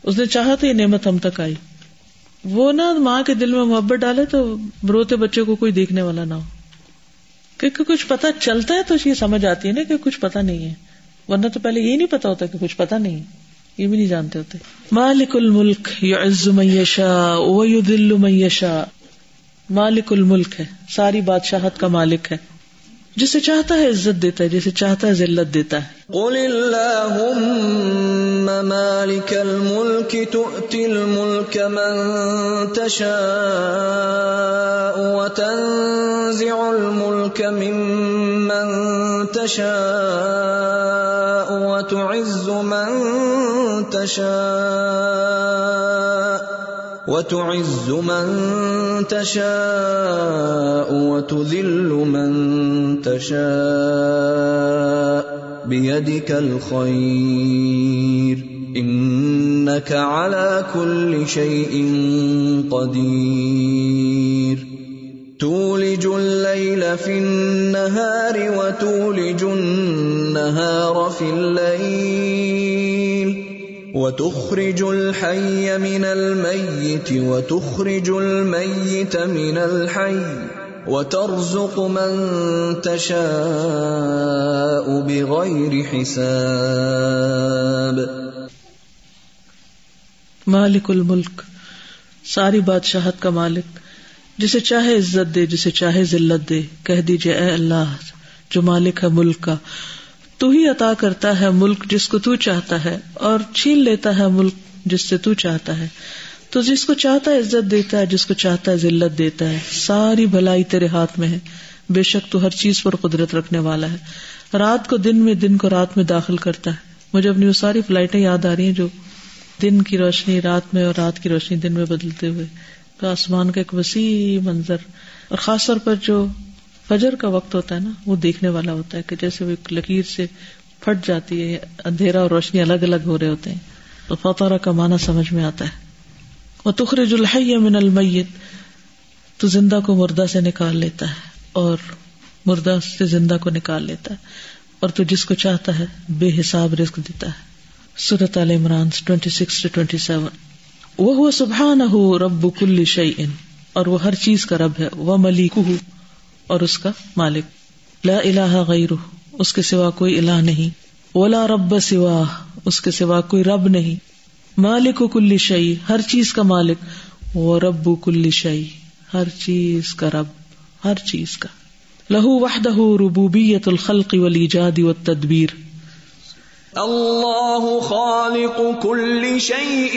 اس نے چاہا تو یہ نعمت ہم تک آئی. وہ نہ ماں کے دل میں محبت ڈالے تو روتے بچے کو کوئی دیکھنے والا نہ ہو، کیونکہ کچھ پتہ چلتا ہے تو یہ سمجھ آتی ہے نا کہ کچھ پتہ نہیں ہے، ورنہ تو پہلے یہ نہیں پتہ ہوتا کہ کچھ پتہ نہیں ہے، یہ بھی نہیں جانتے ہوتے. مالک الملک یعز من یشاء ویذل من یشاء، مالک الملک ہے، ساری بادشاہت کا مالک ہے، جسے چاہتا ہے عزت دیتا ہے، جسے چاہتا ہے ذلت دیتا ہے. قل اللہم مالک الملک تؤتی الملک من تشاء وتنزع الملک ممن تشاء وتعز من تشاء وَتُعِزُّ مَن تَشَاءُ وَتُذِلُّ مَن تَشَاءُ بِيَدِكَ الْخَيْرُ إِنَّكَ عَلَى كُلِّ شَيْءٍ قَدِيرٌ. تُولِجُ اللَّيْلَ فِي النَّهَارِ وَتُولِجُ النَّهَارَ فِي اللَّيْلِ وَتُخْرِجُ الْحَيَّ مِنَ الْمَيِّتِ وَتُخْرِجُ الْمَيِّتَ مِنَ الْحَيِّ وَتَرْزُقُ مَن تَشَاءُ بِغَيْرِ حِسَابٍ. مالک الملک، ساری بادشاہت کا مالک، جسے چاہے عزت دے، جسے چاہے ذلت دے. کہہ دیجئے اے اللہ جو مالک ہے ملک کا، تو ہی عطا کرتا ہے ملک جس کو تو چاہتا ہے، اور چھین لیتا ہے ملک جس سے تو چاہتا ہے. تو جس کو چاہتا ہے عزت دیتا ہے، جس کو چاہتا ہے ذلت دیتا ہے. ساری بھلائی تیرے ہاتھ میں ہے، بے شک تو ہر چیز پر قدرت رکھنے والا ہے. رات کو دن میں، دن کو رات میں داخل کرتا ہے. مجھے اپنی وہ ساری فلائٹیں یاد آ رہی ہیں جو دن کی روشنی رات میں اور رات کی روشنی دن میں بدلتے ہوئے، تو آسمان کا ایک وسیع منظر، اور خاص طور پر جو فجر کا وقت ہوتا ہے نا وہ دیکھنے والا ہوتا ہے، کہ جیسے وہ ایک لکیر سے پھٹ جاتی ہے، اندھیرا اور روشنی الگ الگ ہو رہے ہوتے ہیں، تو فطرہ کا معنی سمجھ میں آتا ہے. وَتُخْرِجُ الْحَيَّ مِنَ الْمَيِّتِ، تو زندہ کو مردہ سے نکال لیتا ہے اور مردہ سے زندہ کو نکال لیتا ہے، اور تو جس کو چاہتا ہے بے حساب رزق دیتا ہے. سورۃ آل عمران چھبیس سے ساتتیس. وَهُوَ سُبْحَانَهُ رَبُّ كُلِّ شَيْءٍ، اور وہ ہر چیز کا رب ہے. وَمَلِكُهُ، اور اس کا مالک. لا الہ غیرہ، اس کے سوا کوئی الہ نہیں. ولا رب سواہ، اس کے سوا کوئی رب نہیں. مالک کل شیء، ہر چیز کا مالک. ورب کل شیء، ہر چیز کا رب، ہر چیز کا. لہ وحدہ ربوبیت الخلق والایجاد والتدبیر. اللہ خالق کل شیء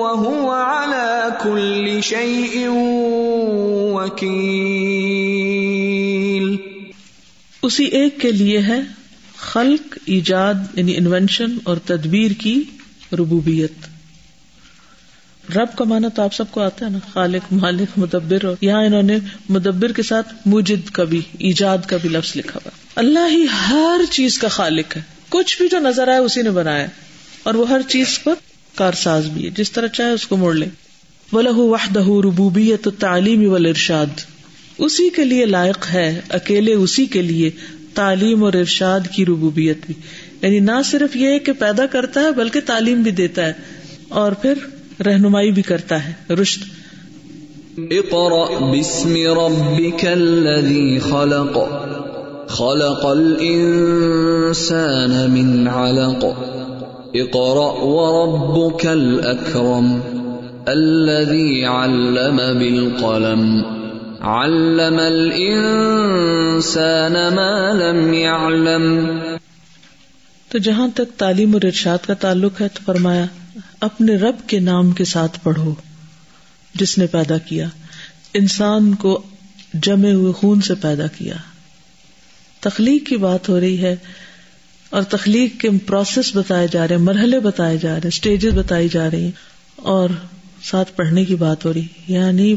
وہو علی کل شیء وکیل. اسی ایک کے لیے ہے خلق، ایجاد یعنی انوینشن، اور تدبیر کی ربوبیت. رب کا معنی تو آپ سب کو آتا ہے نا، خالق، مالک، مدبر، اور یہاں انہوں نے مدبر کے ساتھ موجد کا بھی، ایجاد کا بھی لفظ لکھا ہوا۔ اللہ ہی ہر چیز کا خالق ہے، کچھ بھی جو نظر آئے اسی نے بنایا، اور وہ ہر چیز پر کارساز بھی ہے، جس طرح چاہے اس کو موڑ لے۔ وَلَهُ وَحْدَهُ رُبُوبِيَّةُ التَّعْلِيمِ وَالْإِرْشَادِ، اسی کے لیے لائق ہے اکیلے اسی کے لیے تعلیم اور ارشاد کی ربوبیت بھی، یعنی نہ صرف یہ کہ پیدا کرتا ہے بلکہ تعلیم بھی دیتا ہے اور پھر رہنمائی بھی کرتا ہے، رشد۔ اقرأ بسم ربک الذی خلق، خلق الانسان من علق، اقرأ وربک الاکرم، الذی علم بالقلم، علم الانسان ما لم يعلم۔ تو جہاں تک تعلیم اور ارشاد کا تعلق ہے تو فرمایا اپنے رب کے نام کے ساتھ پڑھو جس نے پیدا کیا، انسان کو جمے ہوئے خون سے پیدا کیا۔ تخلیق کی بات ہو رہی ہے اور تخلیق کے پروسیس بتائے جا رہے ہیں، مرحلے بتائے جا رہے ہیں، سٹیجز بتائی جا رہی ہیں، اور ساتھ پڑھنے کی بات ہو رہی ہے، یعنی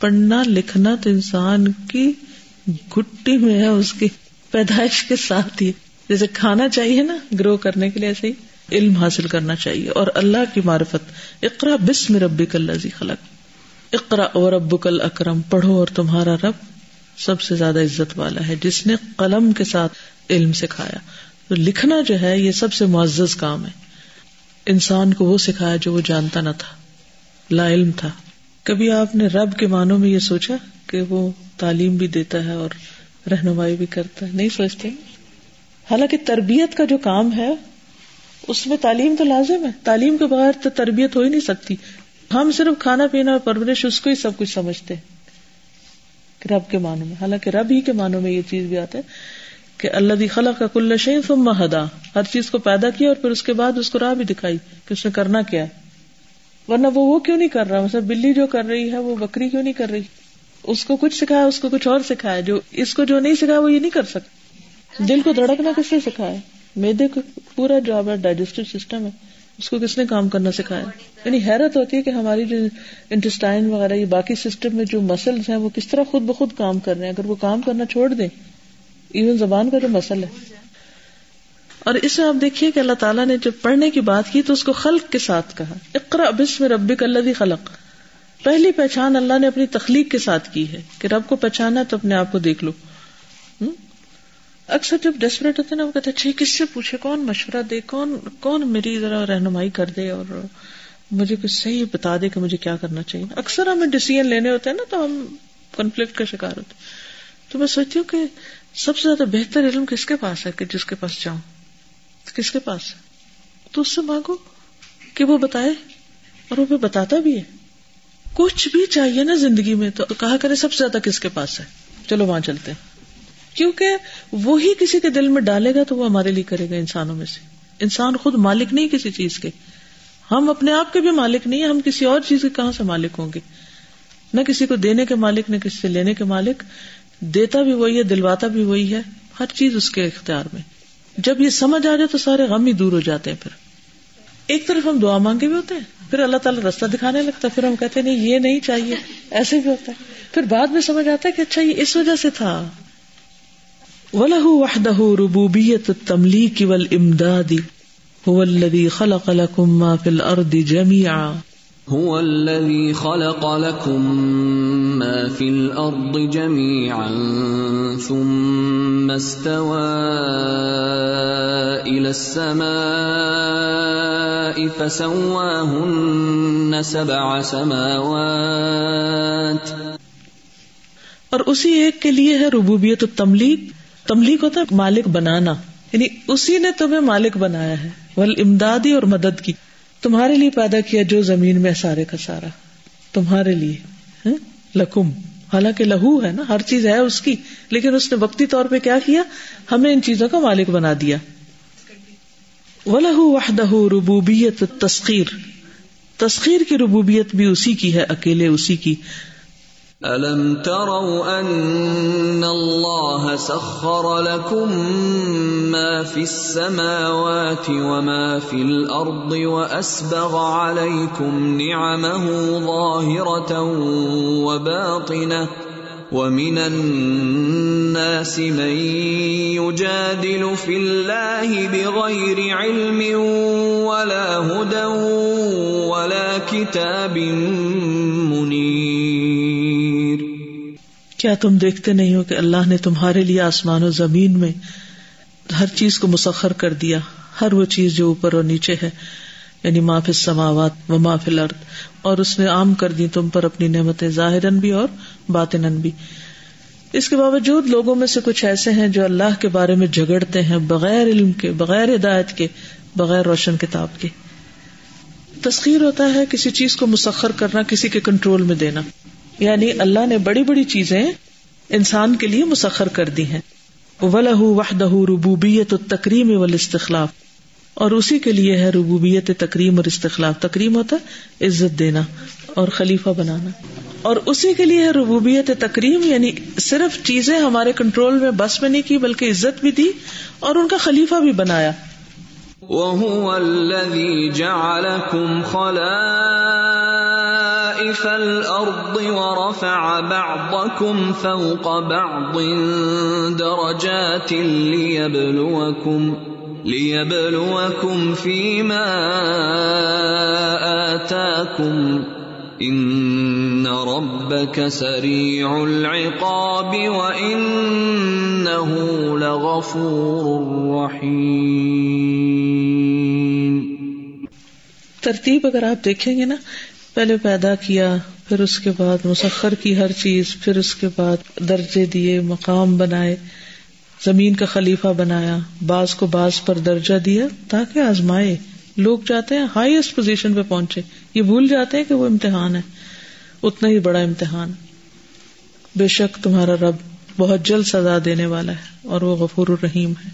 پڑھنا لکھنا تو انسان کی گھٹی میں ہے، اس کی پیدائش کے ساتھ ہی، جیسے کھانا چاہیے نا گرو کرنے کے لیے، ایسے ہی علم حاصل کرنا چاہیے اور اللہ کی معرفت۔ اقرا بسم ربک الذی خلق، اقرا وربک الاکرم، پڑھو اور تمہارا رب سب سے زیادہ عزت والا ہے جس نے قلم کے ساتھ علم سکھایا۔ تو لکھنا جو ہے یہ سب سے معزز کام ہے، انسان کو وہ سکھایا جو وہ جانتا نہ تھا، لا علم تھا۔ کبھی آپ نے رب کے معنوں میں یہ سوچا کہ وہ تعلیم بھی دیتا ہے اور رہنمائی بھی کرتا ہے؟ نہیں سوچتے، حالانکہ تربیت کا جو کام ہے اس میں تعلیم تو لازم ہے، تعلیم کے بغیر تو تربیت ہو ہی نہیں سکتی۔ ہم صرف کھانا پینا اور پرورش اس کو ہی سب کچھ سمجھتے ہیں رب کے معنوں میں، حالانکہ رب ہی کے معنوں میں یہ چیز بھی آتا ہے کہ الذی خلق کل شیء ثم ھدا، ہر چیز کو پیدا کیا اور پھر اس کے بعد اس کو راہ بھی دکھائی کہ اس نے کرنا کیا ہے، ورنہ وہ وہ کیوں نہیں کر رہا، مثلا بلی جو کر رہی ہے وہ بکری کیوں نہیں کر رہی، اس کو کچھ سکھایا، اس کو کچھ اور سکھایا، جو اس کو جو نہیں سکھایا وہ یہ نہیں کر سکتا۔ دل کو دھڑکنا کس سے سکھایا؟ میدے کو پورا جواب ہے، ڈائجسٹو سسٹم ہے، اس کو کس نے کام کرنا سکھایا؟ یعنی حیرت ہوتی ہے کہ ہماری جو انٹسٹائن وغیرہ یہ باقی سسٹم میں جو مسلز ہیں وہ کس طرح خود بخود کام کر رہے ہیں اگر وہ کام کرنا چھوڑ دیں، ایون زبان کا جو مسل ہے۔ اور اس میں آپ دیکھیے کہ اللہ تعالیٰ نے جب پڑھنے کی بات کی تو اس کو خلق کے ساتھ کہا، اقرأ بسم ربک الذی خلق۔ پہلی پہچان اللہ نے اپنی تخلیق کے ساتھ کی ہے کہ رب کو پہچانا تو اپنے آپ کو دیکھ لو۔ اکثر جب ڈیسپریٹ ہوتے ہیں نا وہ کہتے ہیں اچھا کس سے پوچھے، کون مشورہ دے، کون کون میری ذرا رہنمائی کر دے اور مجھے کچھ صحیح بتا دے کہ مجھے کیا کرنا چاہیے۔ اکثر ہمیں ڈیسیژن لینے ہوتے ہیں نا تو ہم کنفلکٹ کا شکار ہوتے ہیں۔ تو میں سوچتی ہوں کہ سب سے زیادہ بہتر علم کس کے پاس ہے کہ جس کے پاس جاؤں، کس کے پاس ہے تو اس سے مانگو کہ وہ بتائے، اور وہ پھر بتاتا بھی ہے۔ کچھ بھی چاہیے نا زندگی میں تو کہا کرے سب سے زیادہ کس کے پاس ہے، چلو وہاں چلتے ہیں، کیونکہ وہی کسی کے دل میں ڈالے گا تو وہ ہمارے لیے کرے گا۔ انسانوں میں سے انسان خود مالک نہیں کسی چیز کے، ہم اپنے آپ کے بھی مالک نہیں، ہم کسی اور چیز کے کہاں سے مالک ہوں گے، نہ کسی کو دینے کے مالک، نہ کسی سے لینے کے مالک، دیتا بھی وہی ہے دلواتا بھی وہی ہے، ہر چیز اس کے اختیار میں۔ جب یہ سمجھ آ جائے تو سارے غم ہی دور ہو جاتے ہیں۔ پھر ایک طرف ہم دعا مانگے بھی ہوتے ہیں، پھر اللہ تعالیٰ راستہ دکھانے لگتا ہے، پھر ہم کہتے ہیں نہیں یہ نہیں چاہیے، ایسے بھی ہوتا ہے، پھر بعد میں سمجھ آتا ہے کہ اچھا یہ اس وجہ سے تھا۔ وَلَهُ وَحْدَهُ رُبُوبِيَّةُ التَّمْلِيكِ وَالْإِمْدَادِ، هُوَ الَّذِي خَلَقَ لَكُم مَّا فِي الْأَرْضِ جَمِيعًا، هُوَ الَّذِي خَلَقَ لَكُم مَّا فِي الْأَرْضِ جَمِيعًا ثُمَّ اسْتَوَى إِلَى السَّمَاءِ فَسَوَّاهُنَّ سَبْعَ سَمَاوَاتٍ۔ اور اسی ایک کے لیے ہے ربوبیت التملیک۔ تملیک ہوتا ہے مالک بنانا، یعنی اسی نے تمہیں مالک بنایا ہے، والامدادی، اور مدد کی، تمہارے لیے پیدا کیا جو زمین میں سارے کا سارا تمہارے لیے۔ لکم، حالانکہ لہو ہے نا، ہر چیز ہے اس کی، لیکن اس نے وقتی طور پہ کیا کیا، ہمیں ان چیزوں کا مالک بنا دیا۔ وَلَهُ وَحْدَهُ رُبُوبِيَّةُ التَّسْخِيرِ، تسخیر کی ربوبیت بھی اسی کی ہے، اکیلے اسی کی۔ أَلَمْ تَرَوْا أَنَّ اللَّهَ سَخَّرَ لَكُم مَّا فِي السَّمَاوَاتِ وَمَا فِي الْأَرْضِ وَأَسْبَغَ عَلَيْكُمْ نِعَمَهُ ظَاهِرَةً وَبَاطِنَةً وَمِنَ النَّاسِ مَن يُجَادِلُ فِي اللَّهِ بِغَيْرِ عِلْمٍ وَلَا هُدًى وَلَا كِتَابٍ مُنِيرٍ. کیا تم دیکھتے نہیں ہو کہ اللہ نے تمہارے لیے آسمان و زمین میں ہر چیز کو مسخر کر دیا، ہر وہ چیز جو اوپر اور نیچے ہے، یعنی ما فی السماوات و ما فی الارض، اور اس نے عام کر دی تم پر اپنی نعمتیں ظاہراً بھی اور باطناً بھی. اس کے باوجود لوگوں میں سے کچھ ایسے ہیں جو اللہ کے بارے میں جھگڑتے ہیں بغیر علم کے، بغیر ہدایت کے، بغیر روشن کتاب کے. تسخیر ہوتا ہے کسی چیز کو مسخر کرنا، کسی کے کنٹرول میں دینا، یعنی اللہ نے بڑی بڑی چیزیں انسان کے لیے مسخر کر دی ہیں. وَلَهُ وَحْدَهُ رُبُوبِيَّةُ التَّكْرِيمِ وَالِاسْتِخْلَافِ، اور اسی کے لیے ہے ربوبیت تکریم اور استخلاف. تکریم ہوتا ہے عزت دینا اور خلیفہ بنانا، اور اسی کے لیے ہے ربوبیت تکریم، یعنی صرف چیزیں ہمارے کنٹرول میں بس میں نہیں کی بلکہ عزت بھی دی اور ان کا خلیفہ بھی بنایا. وَهُوَ الَّذِي جَعَلَكُمْ خَلَائِفَ الْأَرْضِ وَرَفَعَ بَعْضَكُمْ فَوْقَ بَعْضٍ دَرَجَاتٍ لِيَبْلُوَكُمْ لِيَبْلُوَكُمْ فِيمَا آتَاكُمْ إِنَّ رَبَّكَ سَرِيعُ الْعِقَابِ وَإِنَّهُ لَغَفُورٌ رَّحِيمٌ. ترتیب اگر آپ دیکھیں گے نا، پہلے پیدا کیا، پھر اس کے بعد مسخر کی ہر چیز، پھر اس کے بعد درجے دیے، مقام بنائے، زمین کا خلیفہ بنایا، بعض کو بعض پر درجہ دیا تاکہ آزمائے. لوگ چاہتے ہیں ہائیسٹ پوزیشن پہ پہنچے، یہ بھول جاتے ہیں کہ وہ امتحان ہے، اتنا ہی بڑا امتحان. بے شک تمہارا رب بہت جلد سزا دینے والا ہے اور وہ غفور الرحیم ہے.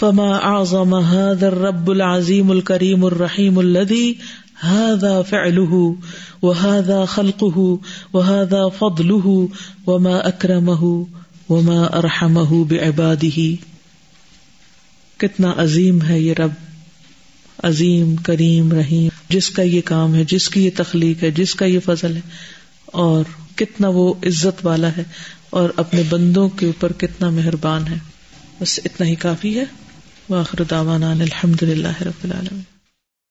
فما اعظم هذا الرب العظیم الکریم الرحیم الذی هذا فعله وهذا خلقه وهذا فضله وما اکرمه وما ارحمہ بعبادہ. کتنا عظیم ہے یہ رب، عظیم، کریم، رحیم، جس کا یہ کام ہے، جس کی یہ تخلیق ہے، جس کا یہ فضل ہے، اور کتنا وہ عزت والا ہے اور اپنے بندوں کے اوپر کتنا مہربان ہے. بس اتنا ہی کافی ہے. وآخر دعوانا الحمد للہ رب العالمین.